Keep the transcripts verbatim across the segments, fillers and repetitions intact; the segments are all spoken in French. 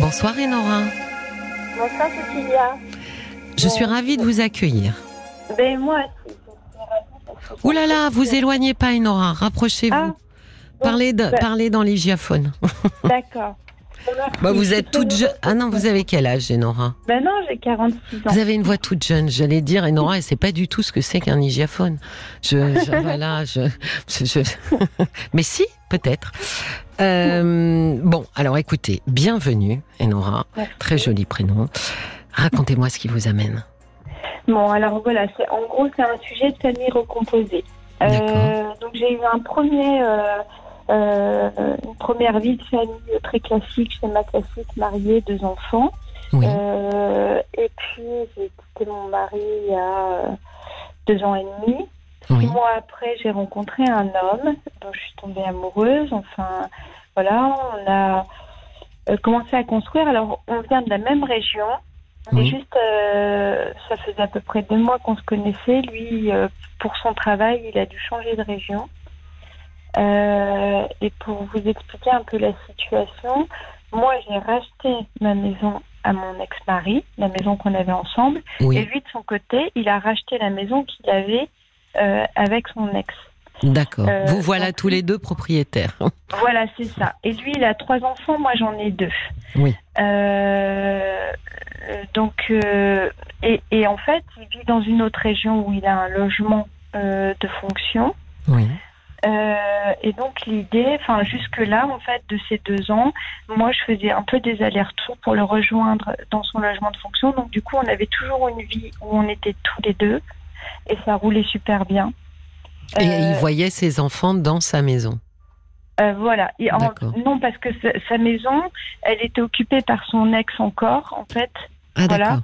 Bonsoir Enora. Bonsoir Cécilia. Je bon. suis ravie de vous accueillir. Ben moi aussi. Ouh là là, vous éloignez pas Enora, rapprochez-vous. Ah, parlez, de, parlez dans les giaphones. D'accord. Bah, vous êtes toute jeune. Ah non, vous avez quel âge, Enora? Ben non, j'ai quarante-six ans. Vous avez une voix toute jeune. J'allais dire, Enora, elle ne sait pas du tout ce que c'est qu'un hygiaphone. Je, je, voilà, je, je... Mais si, peut-être. Euh, bon, alors écoutez, bienvenue, Enora. Merci. Très joli prénom. Racontez-moi ce qui vous amène. Bon, alors voilà, c'est, en gros, c'est un sujet de famille recomposée. Euh, donc, j'ai eu un premier... Euh, Euh, une première vie de famille très classique, schéma classique, mariée, deux enfants. Oui. Euh, et puis, j'ai quitté mon mari il y a deux ans et demi. Oui. Six mois après, j'ai rencontré un homme dont je suis tombée amoureuse. Enfin, voilà, on a commencé à construire. Alors, on vient de la même région. Mais oui. juste, euh, ça faisait à peu près deux mois qu'on se connaissait. Lui, euh, pour son travail, il a dû changer de région. Euh, et pour vous expliquer un peu la situation, moi j'ai racheté ma maison à mon ex-mari, la maison qu'on avait ensemble, oui. et lui de son côté, il a racheté la maison qu'il avait euh, avec son ex. D'accord, euh, vous voilà donc, tous les deux propriétaires. Voilà, c'est ça. Et lui il a trois enfants, moi j'en ai deux. Oui. Euh, donc, euh, et, et en fait, il vit dans une autre région où il a un logement euh, de fonction. Oui. Euh, et donc l'idée, enfin jusque-là en fait de ces deux ans, moi je faisais un peu des allers-retours pour le rejoindre dans son logement de fonction. Donc du coup on avait toujours une vie où on était tous les deux et ça roulait super bien. Et euh, il voyait ses enfants dans sa maison. Euh, voilà. Et en, non parce que sa, sa maison, elle était occupée par son ex encore en fait. Ah, voilà.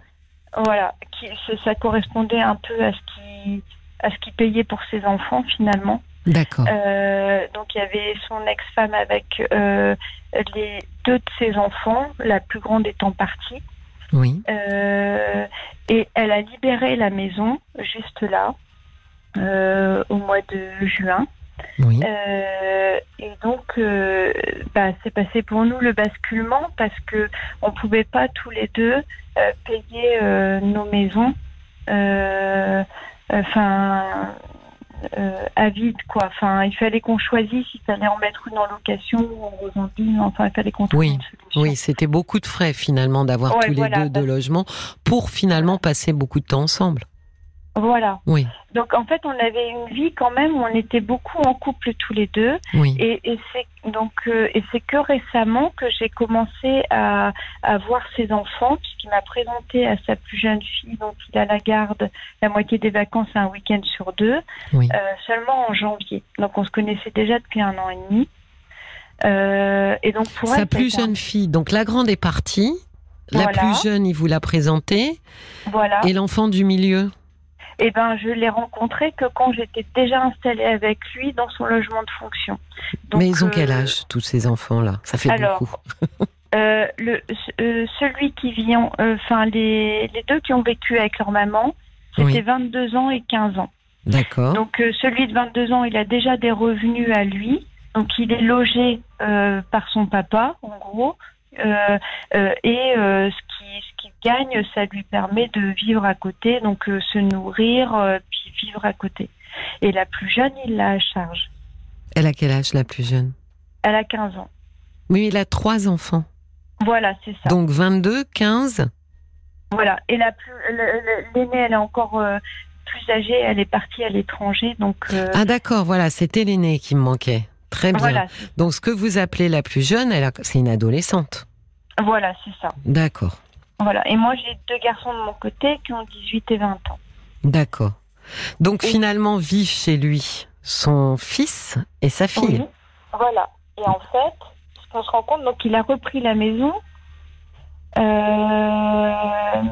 Voilà. Qui, ça correspondait un peu à ce qui, à ce qu'il payait pour ses enfants finalement. D'accord. Euh, donc il y avait son ex-femme avec euh, les deux de ses enfants, la plus grande étant partie. Oui. Euh, et elle a libéré la maison juste là, euh, au mois de juin. Oui. Euh, et donc, euh, bah, c'est passé pour nous le basculement parce que on pouvait pas tous les deux euh, payer euh, nos maisons. Enfin. Euh, Euh, à vide quoi, enfin il fallait qu'on choisisse s'il fallait en mettre une en location ou en revendue, enfin il fallait qu'on trouve oui, une solution. Oui, c'était beaucoup de frais finalement d'avoir ouais, tous voilà, les deux deux logements pour finalement passer beaucoup de temps ensemble. Voilà. Oui. Donc en fait on avait une vie quand même où on était beaucoup en couple tous les deux. Oui. Et, et c'est donc euh, et c'est que récemment que j'ai commencé à, à voir ses enfants puisqu'il m'a présenté à sa plus jeune fille dont il a la garde la moitié des vacances un week-end sur deux. Oui. Euh, seulement en janvier. Donc on se connaissait déjà depuis un an et demi. Euh, et donc pour sa elle, plus jeune un... fille. Donc la grande est partie. Voilà. La plus jeune il vous l'a présentée. Voilà. Et l'enfant du milieu. Eh ben, je l'ai rencontré que quand j'étais déjà installée avec lui dans son logement de fonction. Donc, mais ils ont euh, quel âge, tous ces enfants-là? Ça fait alors, beaucoup. euh, le, euh, celui qui vit, enfin, euh, les, les deux qui ont vécu avec leur maman, c'était oui. vingt-deux ans et quinze ans. D'accord. Donc, euh, celui de vingt-deux ans, il a déjà des revenus à lui. Donc, il est logé euh, par son papa, en gros. Euh, euh, et euh, ce qui, ce qui gagne, ça lui permet de vivre à côté, donc euh, se nourrir, euh, puis vivre à côté. Et la plus jeune, il la charge. Elle a quel âge, la plus jeune? Elle a quinze ans. Oui, il a trois enfants. Voilà, c'est ça. Donc vingt-deux, quinze. Voilà, et la plus, l'aînée, elle est encore euh, plus âgée, elle est partie à l'étranger, donc... Euh... Ah d'accord, voilà, c'était l'aînée qui me manquait. Très bien. Voilà. Donc, ce que vous appelez la plus jeune, elle a... c'est une adolescente. Voilà, c'est ça. D'accord. Voilà. Et moi, j'ai deux garçons de mon côté qui ont dix-huit et vingt ans. D'accord. Donc, et... finalement, vivent chez lui son fils et sa fille. Oui. Voilà. Et en fait, ce qu'on se rend compte, donc, il a repris la maison. Euh...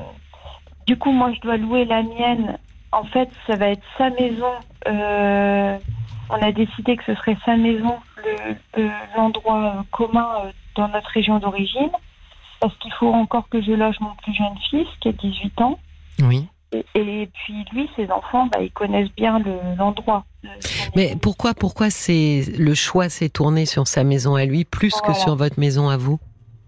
Du coup, moi, je dois louer la mienne. En fait, ça va être sa maison... Euh... On a décidé que ce serait sa maison, le, euh, l'endroit euh, commun euh, dans notre région d'origine, parce qu'il faut encore que je loge mon plus jeune fils, qui a dix-huit ans. Oui. Et, et puis lui, ses enfants, bah, ils connaissent bien le, l'endroit. Euh, Mais pourquoi, pourquoi c'est, le choix s'est tourné sur sa maison à lui, plus voilà. que sur votre maison à vous ?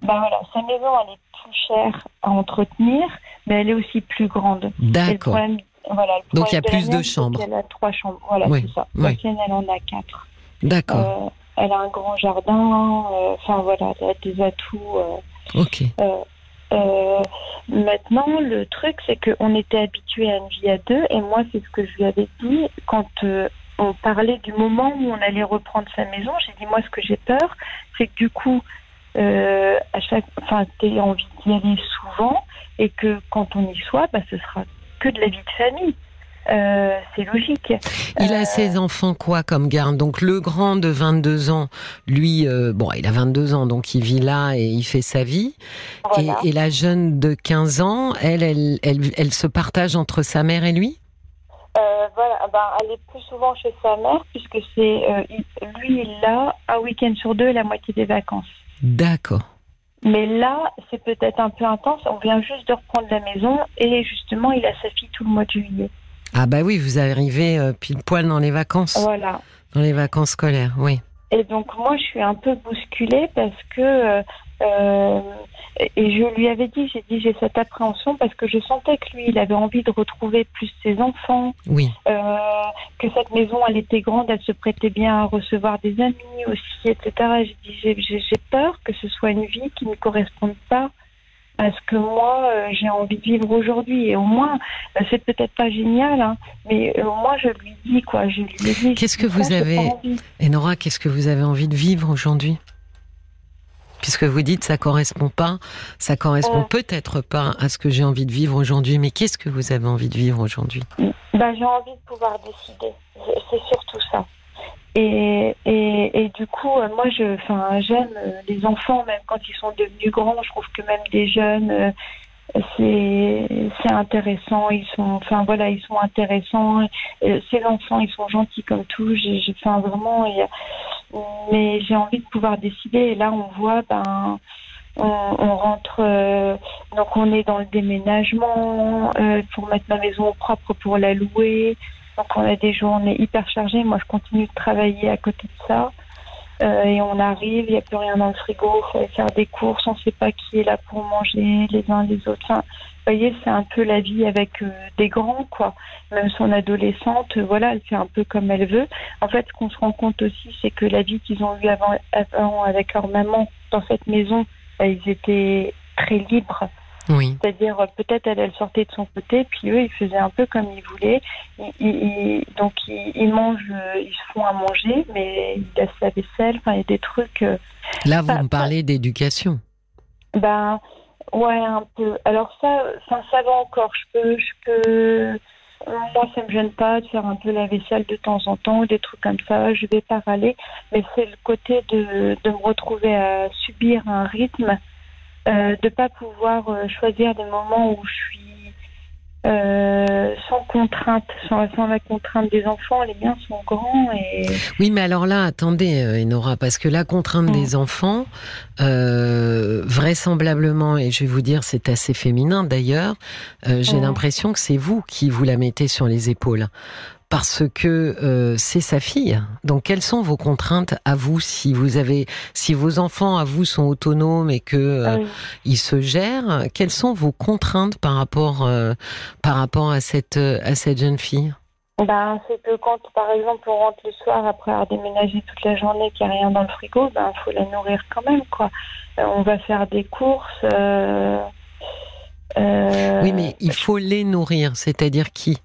ben voilà, sa maison, elle est plus chère à entretenir, mais elle est aussi plus grande. D'accord. Problème, voilà, donc il y a de plus de chambres. Elle a trois chambres, voilà, oui, c'est ça. Oui. La sienne, elle en a quatre. D'accord. Euh, elle a un grand jardin, enfin euh, voilà, elle a des atouts. Euh, ok. Euh, euh, maintenant, le truc, c'est qu'on était habitués à une vie à deux, et moi, c'est ce que je lui avais dit quand... Euh, on parlait du moment où on allait reprendre sa maison. J'ai dit, moi, ce que j'ai peur, c'est que du coup, euh, à chaque, enfin, t'es envie d'y aller souvent et que quand on y soit, bah, ce sera que de la vie de famille. Euh, c'est logique. Il euh... a ses enfants quoi comme garde? Donc le grand de vingt-deux ans, lui, euh, bon, il a vingt-deux ans, donc il vit là et il fait sa vie. Voilà. Et, et la jeune de quinze ans, elle, elle, elle, elle se partage entre sa mère et lui? Euh, voilà, ben, elle est plus souvent chez sa mère puisque c'est euh, lui il l'a un week-end sur deux et la moitié des vacances. D'accord. Mais là, c'est peut-être un peu intense. On vient juste de reprendre la maison et justement, il a sa fille tout le mois de juillet. Ah bah oui, vous arrivez euh, pile poil dans les vacances. Voilà. Dans les vacances scolaires, oui. Et donc moi, je suis un peu bousculée parce que euh, et je lui avais dit, j'ai dit j'ai cette appréhension parce que je sentais que lui, il avait envie de retrouver plus ses enfants, oui, euh, que cette maison, elle était grande, elle se prêtait bien à recevoir des amis aussi, et cetera. J'ai dit j'ai, j'ai, j'ai peur que ce soit une vie qui ne corresponde pas à ce que moi euh, j'ai envie de vivre aujourd'hui. Et au moins, euh, c'est peut-être pas génial, hein, mais euh, moi je lui dis quoi, je lui dis. Qu'est-ce que vous avez, Enora, qu'est-ce que vous avez envie de vivre aujourd'hui? Puisque vous dites ça correspond pas, ça correspond euh... peut-être pas à ce que j'ai envie de vivre aujourd'hui, mais qu'est-ce que vous avez envie de vivre aujourd'hui? Bah, j'ai envie de pouvoir décider. C'est surtout ça. Et, et, et du coup, moi, je, enfin, j'aime les enfants, même quand ils sont devenus grands. Je trouve que même des jeunes, c'est, c'est intéressant. Ils sont, enfin voilà, ils sont intéressants. Ces enfants, ils sont gentils comme tout. J'ai, j'ai, enfin vraiment, et, mais j'ai envie de pouvoir décider. Et là, on voit, ben, on, on rentre, euh, donc on est dans le déménagement euh, pour mettre ma maison au propre, pour la louer. Donc on a des journées hyper chargées. Moi, je continue de travailler à côté de ça. Euh, et on arrive, il n'y a plus rien dans le frigo. Il faut faire des courses. On ne sait pas qui est là pour manger les uns les autres. Enfin, vous voyez, c'est un peu la vie avec euh, des grands, quoi. Même son adolescente, voilà, elle fait un peu comme elle veut. En fait, ce qu'on se rend compte aussi, c'est que la vie qu'ils ont eue avant, avant avec leur maman dans cette maison, bah, ils étaient très libres. Oui. C'est-à-dire, peut-être elle, elle sortait de son côté, puis eux, ils faisaient un peu comme ils voulaient. Ils, ils, donc, ils, ils mangent, ils se font à manger, mais ils laissent la vaisselle, enfin, il y a des trucs... Là, vous pas, me parlez pas... d'éducation. Ben, ouais, un peu. Alors ça, ça, ça va encore. Je peux, je peux... Moi, ça me gêne pas de faire un peu la vaisselle de temps en temps, des trucs comme ça, je vais pas râler. Mais c'est le côté de, de me retrouver à subir un rythme. Euh, de ne pas pouvoir euh, choisir des moments où je suis euh, sans contrainte, sans, sans la contrainte des enfants. Les miens sont grands. Et... Oui, mais alors là, attendez, euh, Enora, parce que la contrainte mmh. des enfants, euh, vraisemblablement, et je vais vous dire, c'est assez féminin d'ailleurs, euh, j'ai mmh. l'impression que c'est vous qui vous la mettez sur les épaules. Parce que euh, c'est sa fille. Donc, quelles sont vos contraintes à vous si vous avez, si vos enfants à vous sont autonomes et que euh, oui. ils se gèrent? Quelles sont vos contraintes par rapport euh, par rapport à cette à cette jeune fille? Ben, c'est que quand, par exemple, on rentre le soir après avoir déménagé toute la journée, qu'il n'y a rien dans le frigo, ben, faut la nourrir quand même, quoi. On va faire des courses. Euh... Euh... Oui, mais il faut les nourrir. C'est-à-dire qui?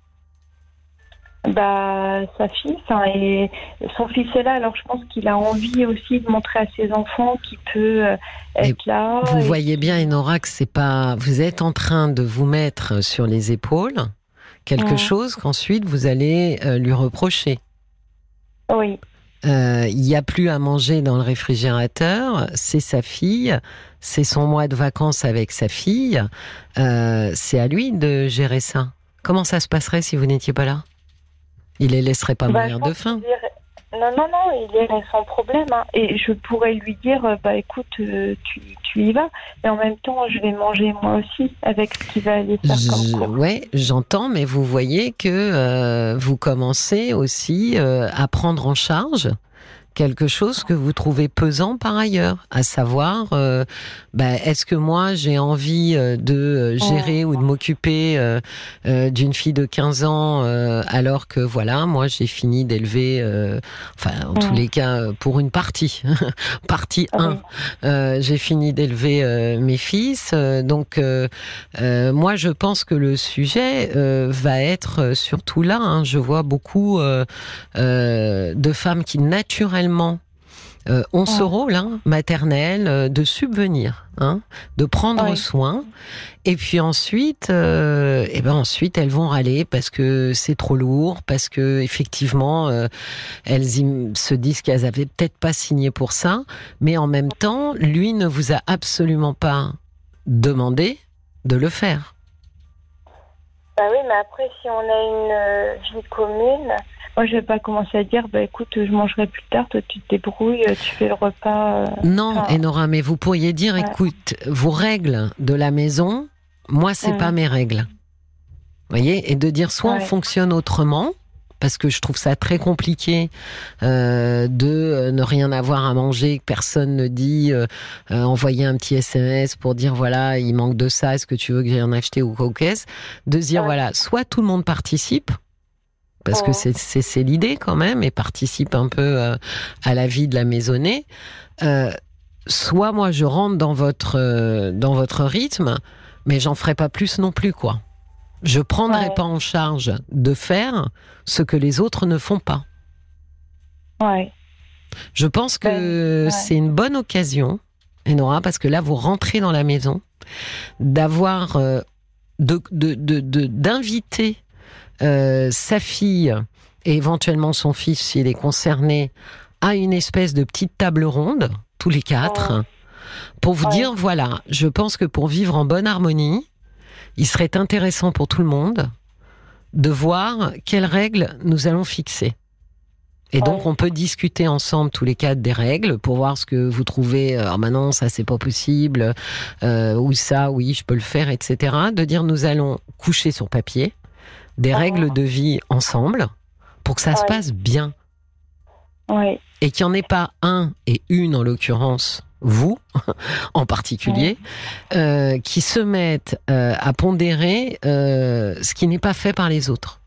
Bah, sa fille, hein, et son fils est là, alors je pense qu'il a envie aussi de montrer à ses enfants qu'il peut euh, être et là. Vous et... voyez bien, Enora, que c'est pas... vous êtes en train de vous mettre sur les épaules quelque ouais. chose qu'ensuite vous allez euh, lui reprocher. Oui. Il euh, n'y a plus à manger dans le réfrigérateur, c'est sa fille, c'est son mois de vacances avec sa fille, euh, c'est à lui de gérer ça. Comment ça se passerait si vous n'étiez pas là? Il les laisserait pas bah, mourir de faim. Dirait... Non, non, non, il irait sans problème. Hein. Et je pourrais lui dire, bah écoute, euh, tu, tu y vas. Mais en même temps, je vais manger moi aussi avec ce qu'il va aller faire je... comme cours. Oui, j'entends, mais vous voyez que euh, vous commencez aussi euh, à prendre en charge quelque chose que vous trouvez pesant par ailleurs, à savoir, euh, bah, est-ce que moi j'ai envie de gérer ou de m'occuper euh, euh, d'une fille de quinze ans euh, alors que voilà, moi j'ai fini d'élever, euh, enfin en tous les cas pour une partie, partie un, euh, j'ai fini d'élever euh, mes fils, euh, donc euh, euh, moi je pense que le sujet euh, va être surtout là, hein, je vois beaucoup euh, euh, de femmes qui naturellement euh, ont oh. ce rôle hein, maternel euh, de subvenir, hein, de prendre oui. soin, et puis ensuite, euh, et ben ensuite elles vont râler parce que c'est trop lourd, parce que effectivement euh, elles se disent qu'elles avaient peut-être pas signé pour ça, mais en même temps lui ne vous a absolument pas demandé de le faire. Bah oui, mais après, si on a une vie commune... Moi, je vais pas commencer à dire, bah écoute, je mangerai plus tard, toi tu te débrouilles, tu fais le repas... Euh... Non, enfin... Enora, mais vous pourriez dire, ouais. écoute, vos règles de la maison, moi, c'est mmh. pas mes règles. Vous voyez ? Et de dire, soit ouais. on fonctionne autrement... parce que je trouve ça très compliqué euh, de ne rien avoir à manger, que personne ne dit, euh, euh, envoyer un petit S M S pour dire, voilà, il manque de ça, est-ce que tu veux que j'aille en acheter ou quoi qu'est-ce, de dire, ouais. voilà, soit tout le monde participe, parce ouais. que c'est, c'est, c'est l'idée quand même, et participe un peu euh, à la vie de la maisonnée, euh, soit moi je rentre dans votre, euh, dans votre rythme, mais j'en ferai pas plus non plus, quoi. Je prendrai ouais. pas en charge de faire ce que les autres ne font pas. Ouais. Je pense que ouais. c'est une bonne occasion, Enora, parce que là vous rentrez dans la maison, d'avoir, euh, de, de, de, de, d'inviter euh, sa fille et éventuellement son fils s'il est concerné à une espèce de petite table ronde tous les quatre ouais. pour vous ouais. dire voilà, je pense que pour vivre en bonne harmonie. Il serait intéressant pour tout le monde de voir quelles règles nous allons fixer. Et donc, on peut discuter ensemble tous les quatre des règles pour voir ce que vous trouvez. Alors maintenant, ça, c'est pas possible. Euh, ou ça, oui, je peux le faire, et cetera. De dire, nous allons coucher sur papier des règles de vie ensemble pour que ça se passe bien. Oui. Et qu'il n'y en ait pas un et une, en l'occurrence, vous, en particulier, ouais. euh, qui se mettent euh, à pondérer euh, ce qui n'est pas fait par les autres.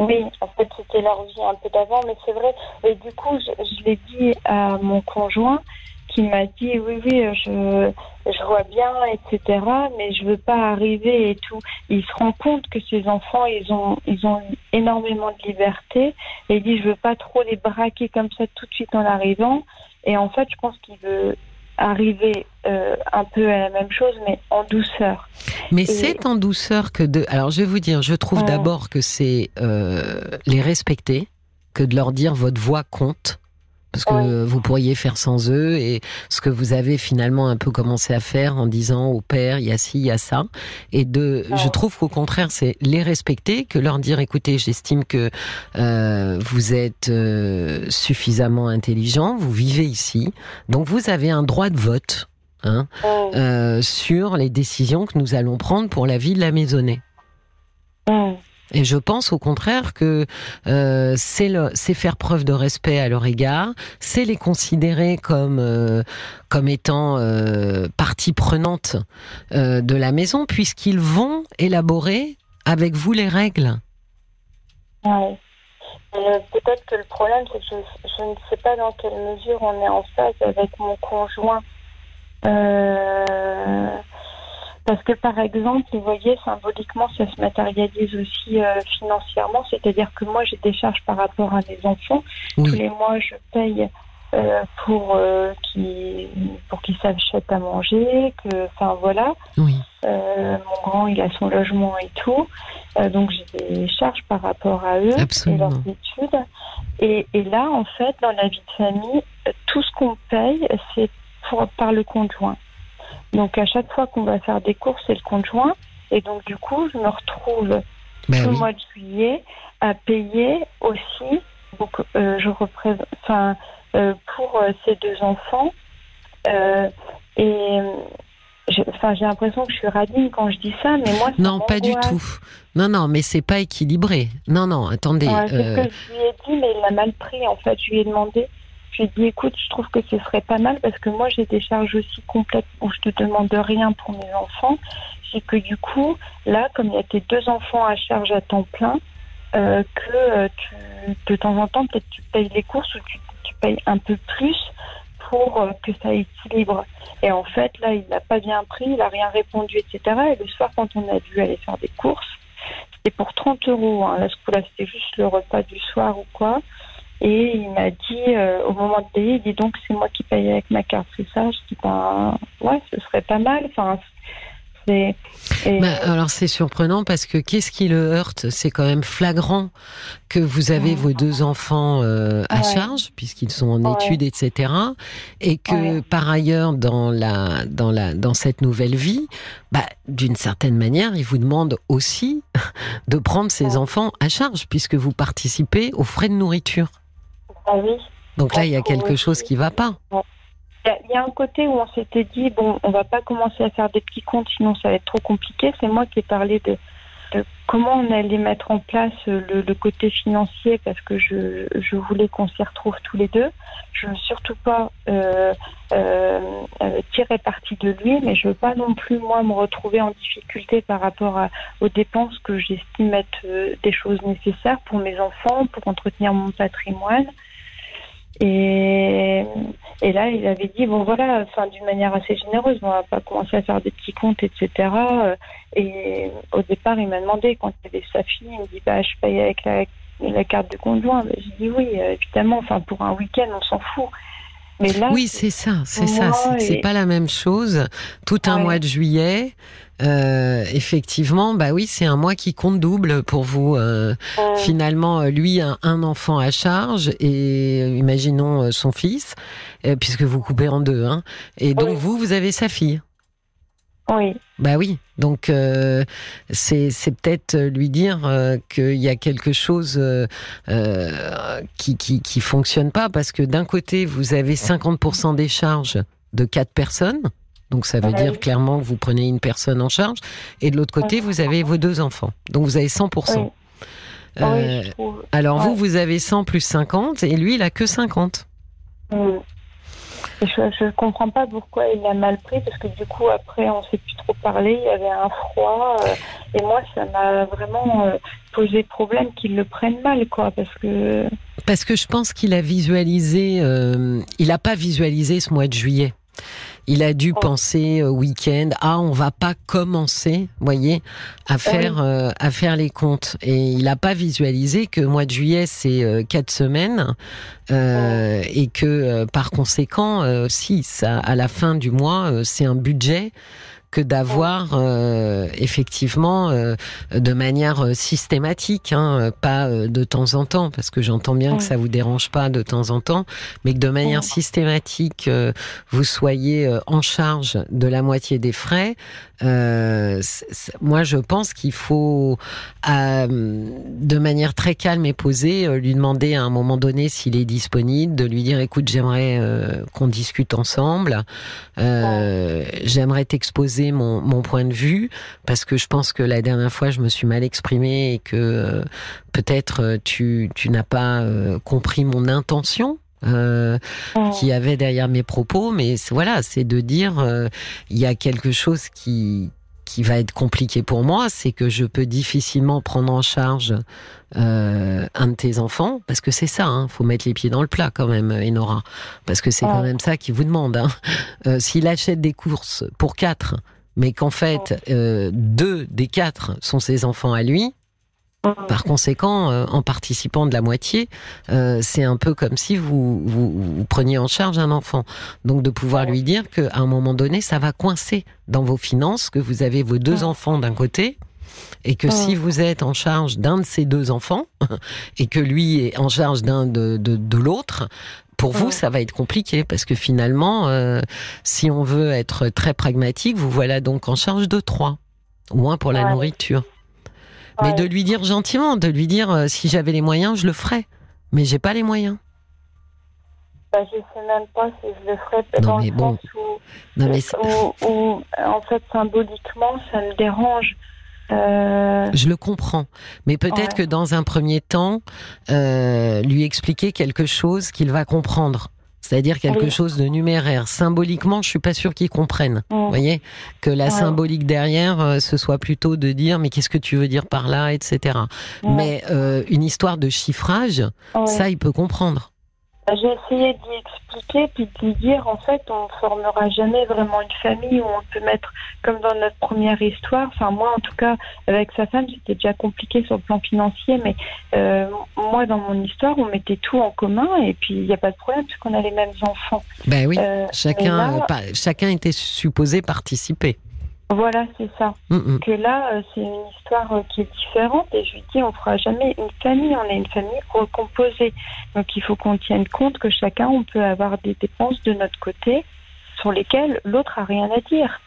Oui, en fait, c'était leur vie un peu d'avant, mais c'est vrai. Et du coup, je, je l'ai dit à mon conjoint, qui m'a dit, oui, oui, je, je vois bien, et cetera, mais je veux pas arriver et tout. Et il se rend compte que ces enfants, ils ont, ils ont énormément de liberté, et il dit, je veux pas trop les braquer comme ça tout de suite en arrivant. Et en fait, je pense qu'il veut arriver euh, un peu à la même chose, mais en douceur. Mais et... c'est en douceur que de... Alors, je vais vous dire, je trouve ouais. d'abord que c'est euh, les respecter, que de leur dire votre voix compte, parce que ouais. vous pourriez faire sans eux, et ce que vous avez finalement un peu commencé à faire en disant au père, il y a ci, il y a ça, et de, ouais. je trouve qu'au contraire, c'est les respecter, que leur dire, écoutez, j'estime que euh, vous êtes euh, suffisamment intelligent, vous vivez ici, donc vous avez un droit de vote hein, ouais. euh, sur les décisions que nous allons prendre pour la vie de la maisonnée. Ouais. Et je pense au contraire que euh, c'est, le, c'est faire preuve de respect à leur égard, c'est les considérer comme euh, comme étant euh, partie prenante euh, de la maison, puisqu'ils vont élaborer avec vous les règles. Ouais. Euh, peut-être que le problème, c'est que je, je ne sais pas dans quelle mesure on est en phase avec mon conjoint. Euh... Parce que, par exemple, vous voyez, symboliquement, ça se matérialise aussi euh, financièrement. C'est-à-dire que moi, j'ai des charges par rapport à mes enfants. Oui. Tous les mois, je paye euh, pour, euh, qu'ils, pour qu'ils s'achètent à manger. Enfin, voilà. Oui. Euh, mon grand, il a son logement et tout. Euh, donc, j'ai des charges par rapport à eux. Absolument. Et leurs études. Et, et là, en fait, dans la vie de famille, tout ce qu'on paye, c'est pour, par le conjoint. Donc, à chaque fois qu'on va faire des courses, c'est le conjoint. Et donc, du coup, je me retrouve ben tout oui. le mois de juillet à payer aussi. Donc, euh, je représente, enfin, euh, pour euh, ces deux enfants. Euh, et euh, je, enfin, j'ai l'impression que je suis radine quand je dis ça, mais moi, ça non, pas du tout. Non, non, mais c'est pas équilibré. Non, non, attendez. Ouais, c'est euh... ce que je lui ai dit, mais il l'a mal pris. En fait, je lui ai demandé. Je lui ai dit, écoute, je trouve que ce serait pas mal parce que moi, j'ai des charges aussi complètes où je te demande rien pour mes enfants. C'est que du coup, là, comme il y a tes deux enfants à charge à temps plein, euh, que tu, de temps en temps, peut-être tu payes les courses ou tu, tu payes un peu plus pour euh, que ça équilibre. Et en fait, là, il n'a pas bien pris, il n'a rien répondu, et cetera. Et le soir, quand on a dû aller faire des courses, c'était pour trente euros. Hein. Là, ce coup-là, c'était juste le repas du soir ou quoi. Et il m'a dit, euh, au moment de payer, il dit donc, c'est moi qui paye avec ma carte. C'est ça. Je dis, ben, ouais, ce serait pas mal. Enfin, Et, et... Bah, alors c'est surprenant parce que qu'est-ce qui le heurte? C'est quand même flagrant que vous avez ouais. vos deux enfants euh, à ouais. charge puisqu'ils sont en ouais. études, et cetera. Et que ouais. par ailleurs dans la dans la dans cette nouvelle vie, bah, d'une certaine manière, ils vous demandent aussi de prendre ces ouais. enfants à charge puisque vous participez aux frais de nourriture. Bah oui. Donc là, il y a quelque chose qui ne va pas. Ouais. Il y a un côté où on s'était dit, bon, on ne va pas commencer à faire des petits comptes, sinon ça va être trop compliqué. C'est moi qui ai parlé de, de comment on allait mettre en place le, le côté financier, parce que je, je voulais qu'on s'y retrouve tous les deux. Je ne veux surtout pas euh, euh, tirer parti de lui, mais je ne veux pas non plus, moi, me retrouver en difficulté par rapport à, aux dépenses que j'estime être euh, des choses nécessaires pour mes enfants, pour entretenir mon patrimoine. Et, et là, il avait dit, bon voilà, enfin, d'une manière assez généreuse, on va pas commencer à faire des petits comptes, et cetera. Et au départ, il m'a demandé, quand il y avait sa fille, il me dit, bah, je paye avec la, la carte de conjoint. Bah, je dis oui, évidemment, enfin, pour un week-end, on s'en fout. Mais là, oui, c'est ça, c'est ça, c'est, c'est et... pas la même chose. Tout un ouais. mois de juillet, euh, effectivement, bah oui, c'est un mois qui compte double pour vous. Euh, euh... Finalement, lui a un enfant à charge et imaginons son fils, euh, puisque vous coupez en deux, hein. Et donc oui. vous, vous avez sa fille. Oui. Bah oui. Donc euh, c'est c'est peut-être lui dire euh, qu'il y a quelque chose euh, euh, qui qui qui fonctionne pas parce que d'un côté vous avez cinquante pour cent des charges de quatre personnes, donc ça veut oui. dire clairement que vous prenez une personne en charge, et de l'autre côté oui. vous avez vos deux enfants, donc vous avez cent pour cent. Oui. Euh, oui, trouve... Alors ouais. vous vous avez cent plus cinquante et lui il a que cinquante. Oui. Je ne comprends pas pourquoi il l'a mal pris, parce que du coup, après, on ne s'est plus trop parlé, il y avait un froid, euh, et moi, ça m'a vraiment euh, posé problème qu'il le prenne mal, quoi, parce que... Parce que je pense qu'il a visualisé, euh, il n'a pas visualisé ce mois de juillet. Il a dû penser au week-end, ah, on va pas commencer, voyez, à faire, oui. euh, à faire les comptes. Et il a pas visualisé que mois de juillet, c'est euh, quatre semaines, euh, oui. et que, euh, par conséquent, euh, si, ça, à la fin du mois, euh, c'est un budget que d'avoir euh, effectivement euh, de manière systématique, hein, pas euh, de temps en temps, parce que j'entends bien oui. que ça vous dérange pas de temps en temps, mais que de manière systématique euh, vous soyez euh, en charge de la moitié des frais. Euh, c'est, c'est, moi, je pense qu'il faut, euh, de manière très calme et posée, euh, lui demander à un moment donné s'il est disponible, de lui dire, écoute, j'aimerais euh, qu'on discute ensemble, euh, oui. j'aimerais t'exposer Mon, mon point de vue, parce que je pense que la dernière fois je me suis mal exprimée et que euh, peut-être tu, tu n'as pas euh, compris mon intention euh, oh. qu'il y avait derrière mes propos, mais c'est, voilà, c'est de dire euh, il y a quelque chose qui, qui va être compliqué pour moi, c'est que je peux difficilement prendre en charge euh, un de tes enfants, parce que c'est ça, hein, faut mettre les pieds dans le plat quand même, Enora, parce que c'est ouais. quand même ça qu'ils vous demandent. Hein. Euh, s'il achète des courses pour quatre, mais qu'en fait euh, deux des quatre sont ses enfants à lui, par conséquent, euh, en participant de la moitié, euh, c'est un peu comme si vous, vous, vous preniez en charge un enfant. Donc de pouvoir lui dire qu'à un moment donné, ça va coincer dans vos finances, que vous avez vos deux enfants d'un côté, et que si vous êtes en charge d'un de ces deux enfants, et que lui est en charge d'un de, de, de l'autre... Pour vous, ça va être compliqué, parce que finalement, euh, si on veut être très pragmatique, vous voilà donc en charge de trois, au moins pour la ouais. nourriture. Ouais. Mais de lui dire gentiment, de lui dire, euh, si j'avais les moyens, je le ferais, mais j'ai pas les moyens. Bah, je ne sais même pas si je le ferais dans le bon. sens où, non, mais où, où, en fait, symboliquement, ça me dérange. Euh... Je le comprends, mais peut-être ouais. que dans un premier temps, euh, lui expliquer quelque chose qu'il va comprendre. C'est-à-dire quelque oui. chose de numéraire. Symboliquement, je suis pas sûre qu'ils comprennent. Mmh. Vous voyez, que la ouais. symbolique derrière, euh, ce soit plutôt de dire, mais qu'est-ce que tu veux dire par là, et cetera. Mmh. Mais euh, une histoire de chiffrage, oui. ça, il peut comprendre. J'ai essayé d'y expliquer, puis de lui dire, en fait, on ne formera jamais vraiment une famille où on peut mettre, comme dans notre première histoire, enfin moi en tout cas, avec sa femme, c'était déjà compliqué sur le plan financier, mais euh, moi dans mon histoire, on mettait tout en commun, et puis il n'y a pas de problème, puisqu'on a les mêmes enfants. Ben oui, euh, chacun, là, pas, chacun était supposé participer. Voilà, c'est ça. Mm-mm. Que là, c'est une histoire qui est différente et je lui dis, on ne fera jamais une famille, on est une famille recomposée. Donc, il faut qu'on tienne compte que chacun, on peut avoir des dépenses de notre côté sur lesquelles l'autre n'a rien à dire.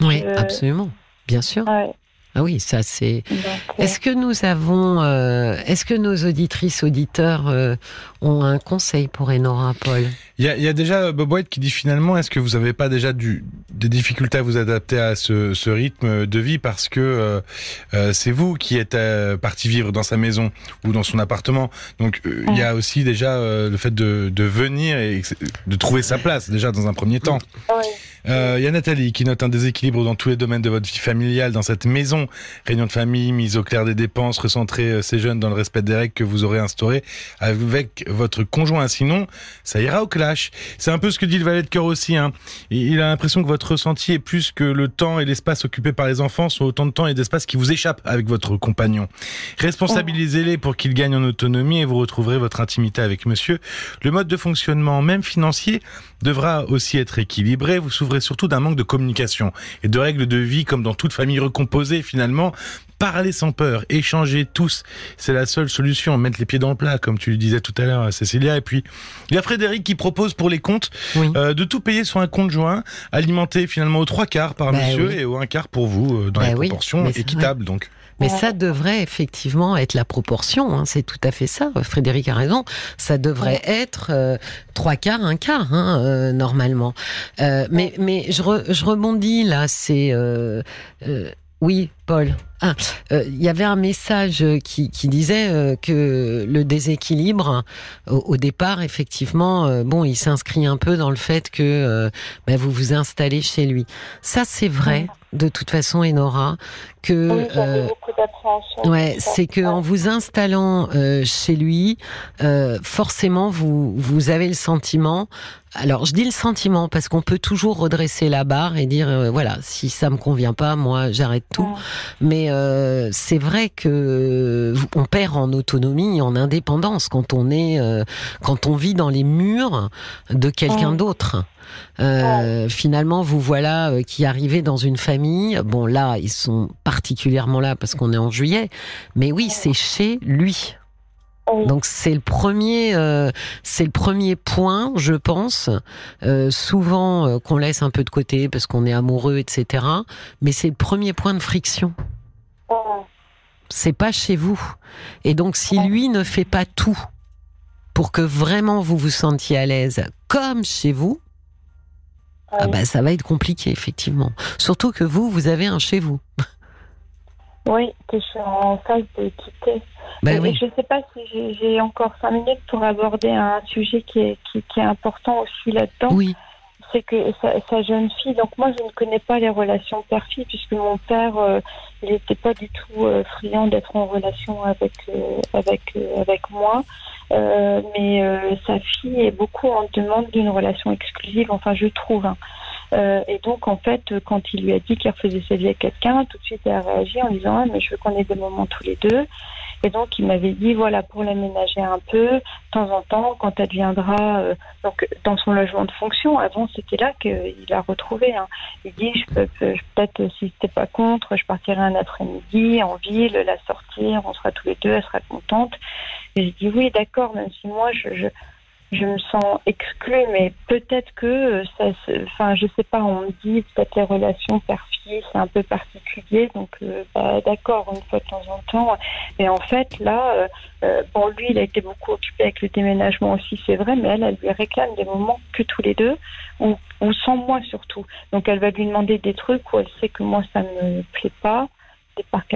Oui, euh... absolument, bien sûr. Ouais. Ah oui, ça c'est... Donc, ouais. Est-ce que nous avons... Euh... Est-ce que nos auditrices, auditeurs euh, ont un conseil pour Enora, Paul ? Il y, a, il y a déjà Bob White qui dit finalement, est-ce que vous n'avez pas déjà du, des difficultés à vous adapter à ce, ce rythme de vie parce que euh, c'est vous qui êtes euh, parti vivre dans sa maison ou dans son appartement. Donc euh, mmh. il y a aussi déjà euh, le fait de, de venir et de trouver sa place déjà dans un premier temps. Mmh. Euh, il y a Nathalie qui note un déséquilibre dans tous les domaines de votre vie familiale dans cette maison. Réunion de famille, mise au clair des dépenses, recentrer ces jeunes dans le respect des règles que vous aurez instaurées avec votre conjoint. Sinon, ça ira au clair. C'est un peu ce que dit le valet de cœur aussi. Hein. Il a l'impression que votre ressenti est plus que le temps et l'espace occupés par les enfants sont autant de temps et d'espace qui vous échappent avec votre compagnon. Responsabilisez-les pour qu'ils gagnent en autonomie et vous retrouverez votre intimité avec monsieur. Le mode de fonctionnement, même financier, devra aussi être équilibré. Vous souffrez surtout d'un manque de communication et de règles de vie comme dans toute famille recomposée finalement. Parler sans peur, échanger tous, c'est la seule solution. Mettre les pieds dans le plat, comme tu le disais tout à l'heure, Cécilia. Et puis, il y a Frédéric qui propose pour les comptes oui. euh, de tout payer sur un compte joint, alimenté finalement aux trois quarts par bah monsieur oui. et aux un quart pour vous, euh, dans bah les oui, proportions équitables. Donc. Mais ça devrait effectivement être la proportion, hein, c'est tout à fait ça, Frédéric a raison, ça devrait ouais. être euh, trois quarts, un quart, hein, euh, normalement. Euh, mais, mais je, re, je rebondis là, c'est... Euh, euh, oui, Paul. Ah, euh, y avait un message qui, qui disait euh, que le déséquilibre, au, au départ, effectivement, euh, bon, il s'inscrit un peu dans le fait que euh, bah, vous vous installez chez lui. Ça, c'est vrai, de toute façon, Enora, que... Oui, j'avais beaucoup d'appréhension. Ouais, c'est qu'en vous installant euh, chez lui, euh, forcément, vous, vous avez le sentiment... Alors, je dis le sentiment, parce qu'on peut toujours redresser la barre et dire, euh, voilà, si ça me convient pas, moi, j'arrête tout. Mmh. Mais euh, c'est vrai que on perd en autonomie, en indépendance, quand on est, euh, quand on vit dans les murs de quelqu'un mmh. d'autre. Euh, ouais. Finalement, vous voilà euh, qui arrivez dans une famille. Bon, là, ils sont particulièrement là parce qu'on est en juillet. Mais oui, c'est chez lui. Donc c'est le premier, euh, c'est le premier point, je pense, euh, souvent euh, qu'on laisse un peu de côté parce qu'on est amoureux, et cetera. Mais c'est le premier point de friction. C'est pas chez vous. Et donc si lui ne fait pas tout pour que vraiment vous vous sentiez à l'aise comme chez vous, ah bah ça va être compliqué effectivement. Surtout que vous, vous avez un chez vous. Oui, que je suis en phase de quitter. Ben oui. Je ne sais pas si j'ai, j'ai encore cinq minutes pour aborder un sujet qui est, qui, qui est important aussi là-dedans. Oui. C'est que sa, sa jeune fille, donc moi je ne connais pas les relations père-fille puisque mon père, euh, il n'était pas du tout euh, friand d'être en relation avec, euh, avec, euh, avec moi. Euh, mais euh, sa fille est beaucoup en demande d'une relation exclusive, enfin je trouve. Hein. Euh, et donc en fait, quand il lui a dit qu'il refaisait sa vie à quelqu'un, tout de suite elle a réagi en disant ah, mais je veux qu'on ait des moments tous les deux. Et donc il m'avait dit voilà, pour l'aménager un peu, de temps en temps, quand elle viendra euh, donc dans son logement de fonction. Avant c'était là qu'il l'a retrouvé. Hein. Il dit je peux, je, peut-être si t'es pas contre, je partirai un après-midi en ville, la sortir, on sera tous les deux, elle sera contente. Et je dis oui d'accord, même si moi je, je je me sens exclue, mais peut-être que, ça se... enfin, je sais pas, on me dit peut-être les relations père-fille, c'est un peu particulier, donc euh, bah, d'accord, une fois de temps en temps. Mais en fait, là, euh, bon, lui, il a été beaucoup occupé avec le déménagement aussi, c'est vrai, mais elle, elle lui réclame des moments que tous les deux, ou, ou sans moi surtout. Donc, elle va lui demander des trucs où elle sait que moi, ça me plaît pas, des parcs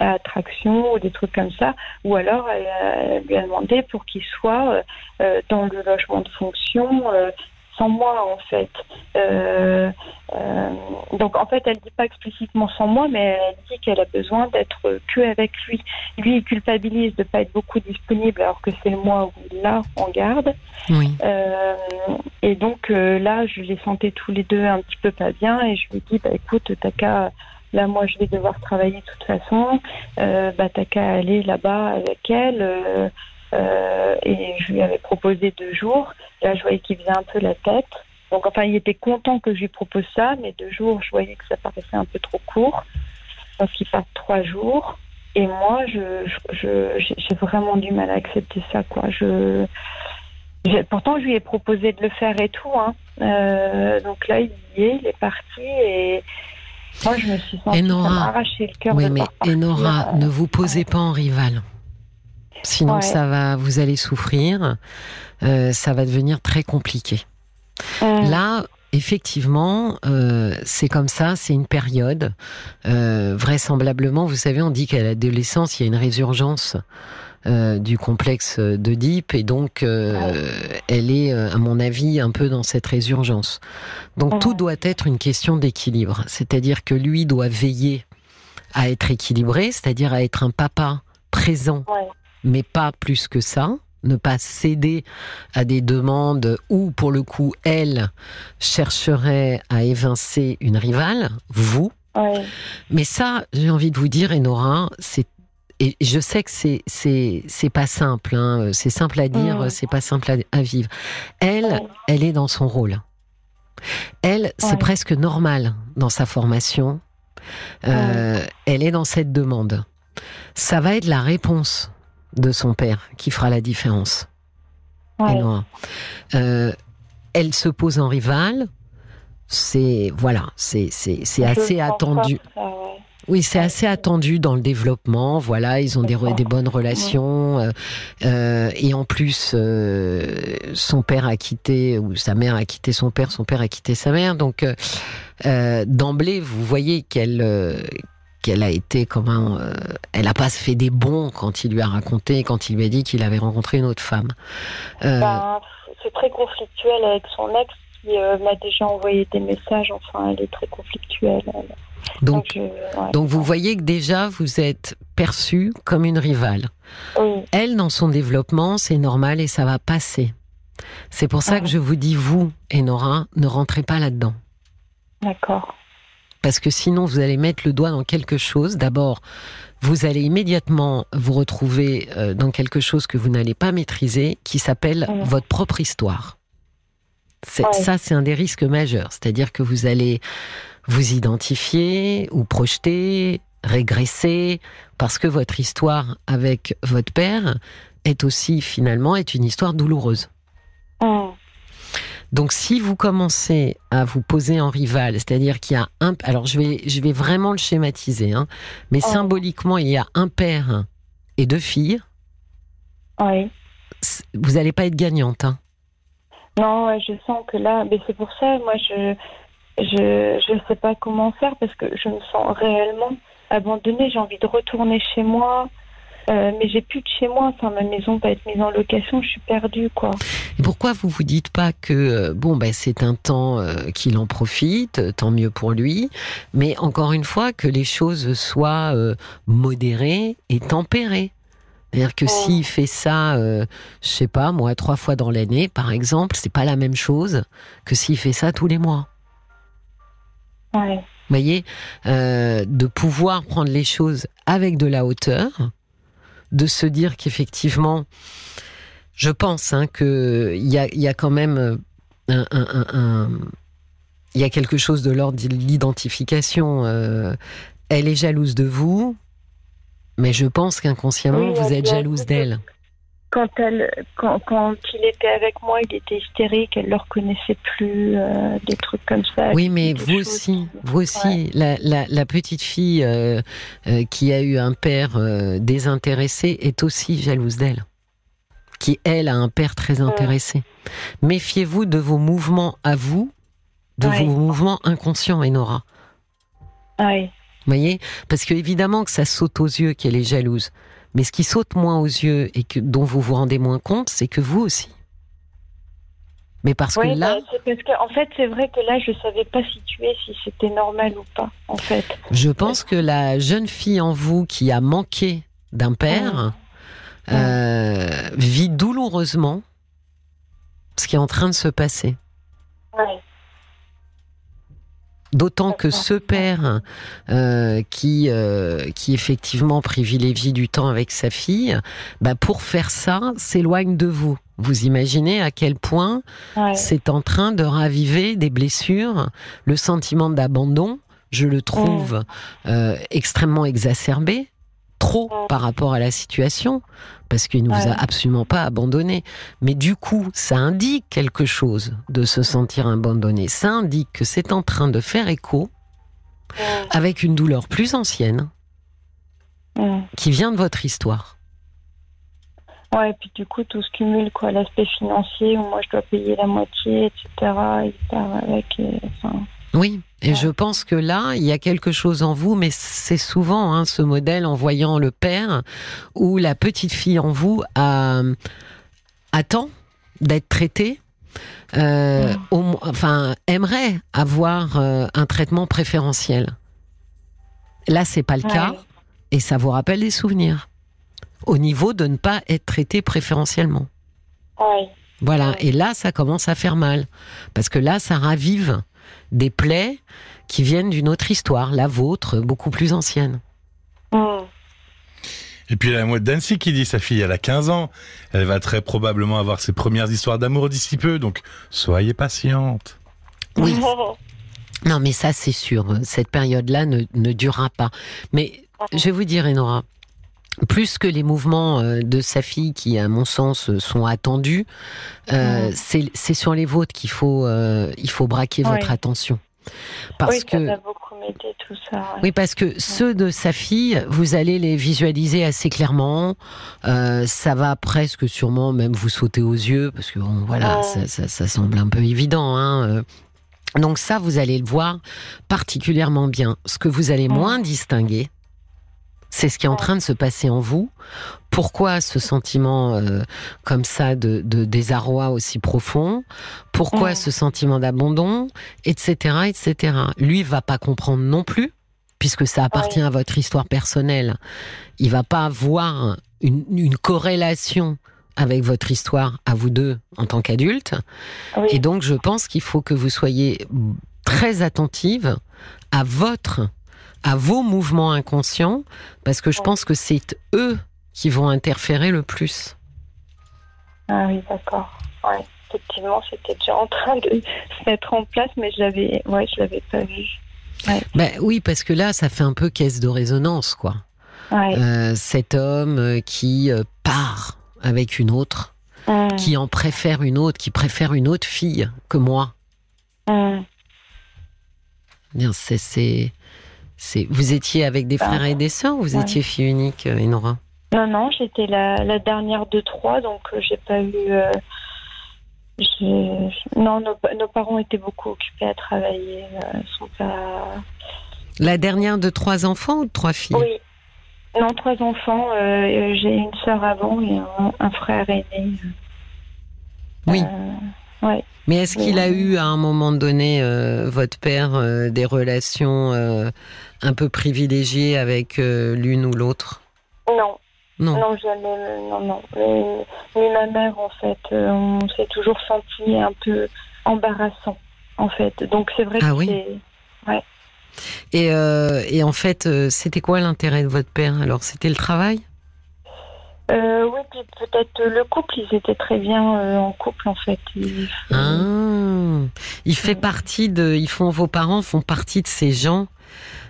à attraction ou des trucs comme ça, ou alors elle, elle lui a demandé pour qu'il soit euh, dans le logement de fonction euh, sans moi en fait. Euh, euh, donc en fait elle dit pas explicitement sans moi, mais elle dit qu'elle a besoin d'être que avec lui. Lui il culpabilise de pas être beaucoup disponible alors que c'est le mois où il l'a en garde. Oui. Euh, et donc euh, là je les sentais tous les deux un petit peu pas bien et je lui dis bah écoute t'as qu'à là, moi, je vais devoir travailler de toute façon. Euh, bah, t'as qu'à aller là-bas avec elle. Euh, euh, et je lui avais proposé deux jours. Là, je voyais qu'il faisait un peu la tête. Donc, enfin, il était content que je lui propose ça. Mais deux jours, je voyais que ça paraissait un peu trop court. Donc, il part trois jours. Et moi, je, je, je, j'ai vraiment du mal à accepter ça, quoi. Je, je, pourtant, je lui ai proposé de le faire et tout, hein. Euh, donc là, il y est, il est parti et... Moi, je me suis sentie arracher le cœur. Oui, mais Enora, ne vous posez pas en rival. Sinon, ouais. ça va, vous allez souffrir. Euh, ça va devenir très compliqué. Hum. Là, effectivement, euh, c'est comme ça. C'est une période. Euh, vraisemblablement, vous savez, on dit qu'à l'adolescence, il y a une résurgence euh, du complexe d'Oedipe, et donc euh, ouais. elle est, à mon avis, un peu dans cette résurgence. Donc ouais. tout doit être une question d'équilibre, c'est-à-dire que lui doit veiller à être équilibré, c'est-à-dire à être un papa présent, ouais. mais pas plus que ça. Ne pas céder à des demandes où, pour le coup, elle chercherait à évincer une rivale, vous. Ouais. Mais ça, j'ai envie de vous dire, Enora, c'est... Et je sais que c'est, c'est, c'est pas simple, hein. C'est simple à dire, mmh. c'est pas simple à, à vivre. Elle, ouais. elle est dans son rôle. Elle, ouais. c'est presque normal dans sa formation. Euh, ouais. Elle est dans cette demande. Ça va être la réponse de son père qui fera la différence. Ouais. Euh, elle se pose en rivale. C'est voilà, c'est c'est c'est assez attendu. Ça, ouais. Oui, c'est assez attendu dans le développement. Voilà, ils ont des des bonnes relations. Ouais. Euh, et en plus, euh, son père a quitté ou sa mère a quitté son père, son père a quitté sa mère. Donc euh, d'emblée, vous voyez qu'elle euh, qu'elle a été comment euh, elle a pas fait des bons quand il lui a raconté, quand il lui a dit qu'il avait rencontré une autre femme. Euh, ben, c'est très conflictuel avec son ex qui euh, m'a déjà envoyé des messages. Enfin, elle est très conflictuelle. Elle. Donc, donc, je, ouais. donc vous voyez que déjà vous êtes perçue comme une rivale. Oui. Elle, dans son développement, c'est normal et ça va passer. C'est pour ça ah. que je vous dis, vous, Enora, ne rentrez pas là-dedans. D'accord. Parce que sinon, vous allez mettre le doigt dans quelque chose. D'abord, vous allez immédiatement vous retrouver dans quelque chose que vous n'allez pas maîtriser, qui s'appelle mmh. votre propre histoire. C'est, ouais. Ça, c'est un des risques majeurs. C'est-à-dire que vous allez vous identifier ou projeter, régresser, parce que votre histoire avec votre père est aussi, finalement, est une histoire douloureuse. Mmh. Donc, si vous commencez à vous poser en rival, c'est-à-dire qu'il y a un... Alors, je vais, je vais vraiment le schématiser, hein, mais oh. symboliquement, il y a un père et deux filles. Oui. Vous n'allez pas être gagnante. Hein. Non, je sens que là... Mais c'est pour ça, moi, je je ne sais pas comment faire, parce que je me sens réellement abandonnée. J'ai envie de retourner chez moi. Euh, mais j'ai plus de chez moi, enfin ma maison va être mise en location, je suis perdue quoi. Et pourquoi vous vous dites pas que euh, bon ben c'est un temps euh, qu'il en profite, euh, tant mieux pour lui, mais encore une fois que les choses soient euh, modérées et tempérées. C'est-à-dire que ouais. s'il fait ça, euh, je sais pas moi, trois fois dans l'année par exemple, c'est pas la même chose que s'il fait ça tous les mois. Ouais. Vous voyez, euh, de pouvoir prendre les choses avec de la hauteur. De se dire qu'effectivement, je pense hein, que il y a, y a quand même un, un, un, un, y a quelque chose de l'ordre de l'identification. Euh, elle est jalouse de vous, mais je pense qu'inconsciemment oui, vous êtes jalouse d'elle. Quand, elle, quand, quand il était avec moi, il était hystérique, elle ne le reconnaissait plus, euh, des trucs comme ça. Oui, mais vous aussi, vous aussi, ouais. la, la, la petite fille euh, euh, qui a eu un père euh, désintéressé est aussi jalouse d'elle, qui, elle, a un père très intéressé. Ouais. Méfiez-vous de vos mouvements à vous, de ouais. vos mouvements inconscients, Enora. Oui. Vous voyez ? Parce que évidemment que ça saute aux yeux qu'elle est jalouse. Mais ce qui saute moins aux yeux et que, dont vous vous rendez moins compte, c'est que vous aussi. Mais parce oui, que là... Oui, parce qu'en fait, c'est vrai que là, je ne savais pas situer si c'était normal ou pas, en fait. Je pense que la jeune fille en vous qui a manqué d'un père mmh. Euh, mmh. vit douloureusement ce qui est en train de se passer. Oui. D'autant que ce père euh, qui, euh, qui effectivement privilégie du temps avec sa fille, bah pour faire ça, s'éloigne de vous. Vous imaginez à quel point ouais. c'est en train de raviver des blessures, le sentiment d'abandon, je le trouve ouais. euh, extrêmement exacerbé, trop ouais. par rapport à la situation, parce qu'il ne vous ouais. a absolument pas abandonné. Mais du coup, ça indique quelque chose de se sentir abandonné. Ça indique que c'est en train de faire écho ouais. avec une douleur plus ancienne ouais. qui vient de votre histoire. Ouais, et puis du coup, tout se cumule, quoi. L'aspect financier, où moi je dois payer la moitié, et cetera. Et avec, et, enfin... Oui, et ouais. je pense que là, il y a quelque chose en vous, mais c'est souvent hein, ce modèle en voyant le père, où la petite fille en vous a, attend d'être traitée, euh, ouais. au, enfin, aimerait avoir euh, un traitement préférentiel. Là, c'est pas le ouais. cas, et ça vous rappelle des souvenirs, au niveau de ne pas être traitée préférentiellement. Ouais. Voilà, et là, ça commence à faire mal, parce que là, ça ravive des plaies qui viennent d'une autre histoire, la vôtre, beaucoup plus ancienne. Mmh. Et puis il y a la mouette d'Annecy qui dit, sa fille, elle a quinze ans, elle va très probablement avoir ses premières histoires d'amour d'ici peu, donc soyez patiente. Oui. Non mais ça c'est sûr, cette période-là ne, ne durera pas. Mais je vais vous dire, Enora, plus que les mouvements de sa fille qui, à mon sens, sont attendus, mmh. euh, c'est, c'est sur les vôtres qu'il faut, euh, il faut braquer oui. votre attention. Parce oui, que... ça va beaucoup m'aider, tout ça. Ouais. Oui, parce que ouais. ceux de sa fille, vous allez les visualiser assez clairement. Euh, ça va presque sûrement même vous sauter aux yeux, parce que bon, voilà, ouais. ça, ça, ça semble un peu évident, hein. Donc ça, vous allez le voir particulièrement bien. Ce que vous allez ouais. moins distinguer, c'est ce qui est en train de se passer en vous. Pourquoi ce sentiment euh, comme ça de, de désarroi aussi profond ? Pourquoi ouais. ce sentiment d'abandon ? Etc, et cetera. Lui va pas comprendre non plus, puisque ça appartient ouais. à votre histoire personnelle. Il va pas voir une, une corrélation avec votre histoire à vous deux en tant qu'adulte. Oui. Et donc je pense qu'il faut que vous soyez très attentive à votre... à vos mouvements inconscients, parce que je ouais. pense que c'est eux qui vont interférer le plus. Ah oui, d'accord. Ouais, effectivement, c'était déjà en train de se mettre en place, mais je l'avais, ouais, je l'avais pas vu. Ouais. Bah, oui, parce que là, ça fait un peu caisse de résonance, quoi. Ouais. Euh, cet homme qui part avec une autre, mmh. qui en préfère une autre, qui préfère une autre fille que moi. Mmh. Bien, c'est... c'est... C'est... Vous étiez avec des frères et des sœurs ou vous ouais. étiez fille unique, Enora ? Non, non, j'étais la, la dernière de trois, donc euh, j'ai pas eu... Euh, j'ai... Non, nos, nos parents étaient beaucoup occupés à travailler. Euh, sont pas... La dernière de trois enfants ou de trois filles ? Oui, non, trois enfants. Euh, j'ai une sœur avant et un, un frère aîné. Oui. Euh, ouais. Mais est-ce qu'il a eu à un moment donné, euh, votre père, euh, des relations euh, un peu privilégiées avec euh, l'une ou l'autre ? Non. Non, non jamais. Non, non. Mais, mais ma mère, en fait, euh, on s'est toujours senti un peu embarrassant, en fait. Donc c'est vrai ah que oui c'est... Ouais. Et, euh, et en fait, euh, c'était quoi l'intérêt de votre père ? Alors, c'était le travail ? Euh, oui, puis peut-être le couple, ils étaient très bien euh, en couple en fait. Ils... Ah, il fait partie de, ils font, vos parents font partie de ces gens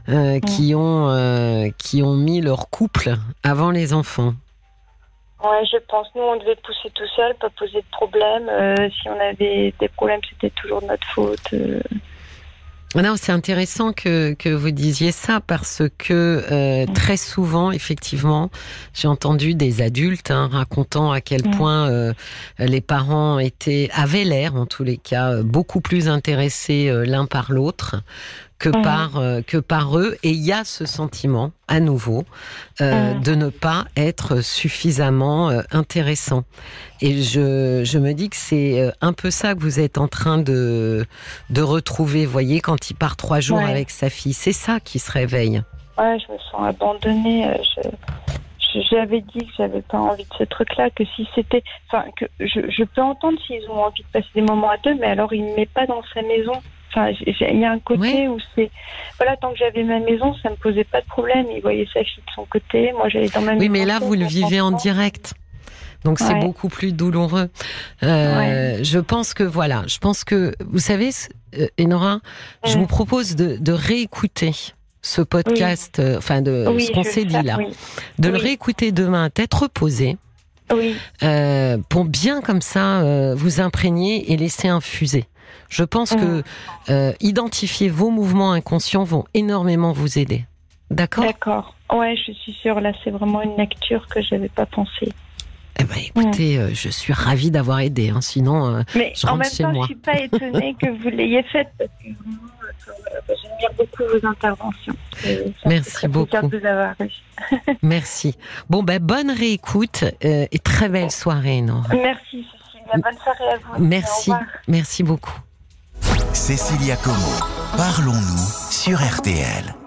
euh, qui ont euh, qui ont mis leur couple avant les enfants. Ouais, je pense. Nous, on devait pousser tout seul, pas poser de problème. Euh, si on avait des problèmes, c'était toujours notre faute. Euh... Non, c'est intéressant que, que vous disiez ça parce que euh, très souvent, effectivement, j'ai entendu des adultes hein, racontant à quel point euh, les parents étaient, avaient l'air, en tous les cas, beaucoup plus intéressés euh, l'un par l'autre que mmh. par euh, que par eux, et il y a ce sentiment à nouveau euh, mmh. de ne pas être suffisamment euh, intéressant. Et je je me dis que c'est un peu ça que vous êtes en train de de retrouver. Voyez, quand il part trois jours ouais. avec sa fille, c'est ça qui se réveille. Ouais, je me sens abandonnée. Je... J'avais dit que j'avais pas envie de ce truc-là, que si c'était, enfin, que je, je peux entendre s'ils ont envie de passer des moments à deux, mais alors il me met pas dans sa maison. Enfin, il y a un côté oui. où c'est, voilà, tant que j'avais ma maison, ça me posait pas de problème. Il voyait sa fille de son côté, moi j'allais dans ma oui, maison. Oui, mais là vous le vivez en direct. Donc ouais. c'est beaucoup plus douloureux. Euh, ouais. Je pense que voilà, je pense que vous savez, Enora, ouais. je vous propose de, de réécouter ce podcast, oui. euh, enfin de oui, ce qu'on s'est dit ça, là, oui. de oui. le réécouter demain, tête reposée, oui. euh, pour bien comme ça euh, vous imprégner et laisser infuser. Je pense mmh. que euh, identifier vos mouvements inconscients vont énormément vous aider. D'accord ? D'accord. Ouais, je suis sûre. Là, c'est vraiment une lecture que je n'avais pas pensée. Eh ben, écoutez, ouais. euh, je suis ravie d'avoir aidé. Hein, sinon, euh, mais je rentre chez moi. En même temps, moi. Je ne suis pas étonnée que vous l'ayez faite parce que vraiment, euh, j'admire beaucoup vos interventions. Euh, ça, Merci beaucoup. De avoir eu. Merci. Bon, ben, bonne réécoute euh, et très belle soirée, Enora. Merci. Bonne soirée à vous. Merci, merci beaucoup. Cécilia Commo, Parlons-nous sur R T L.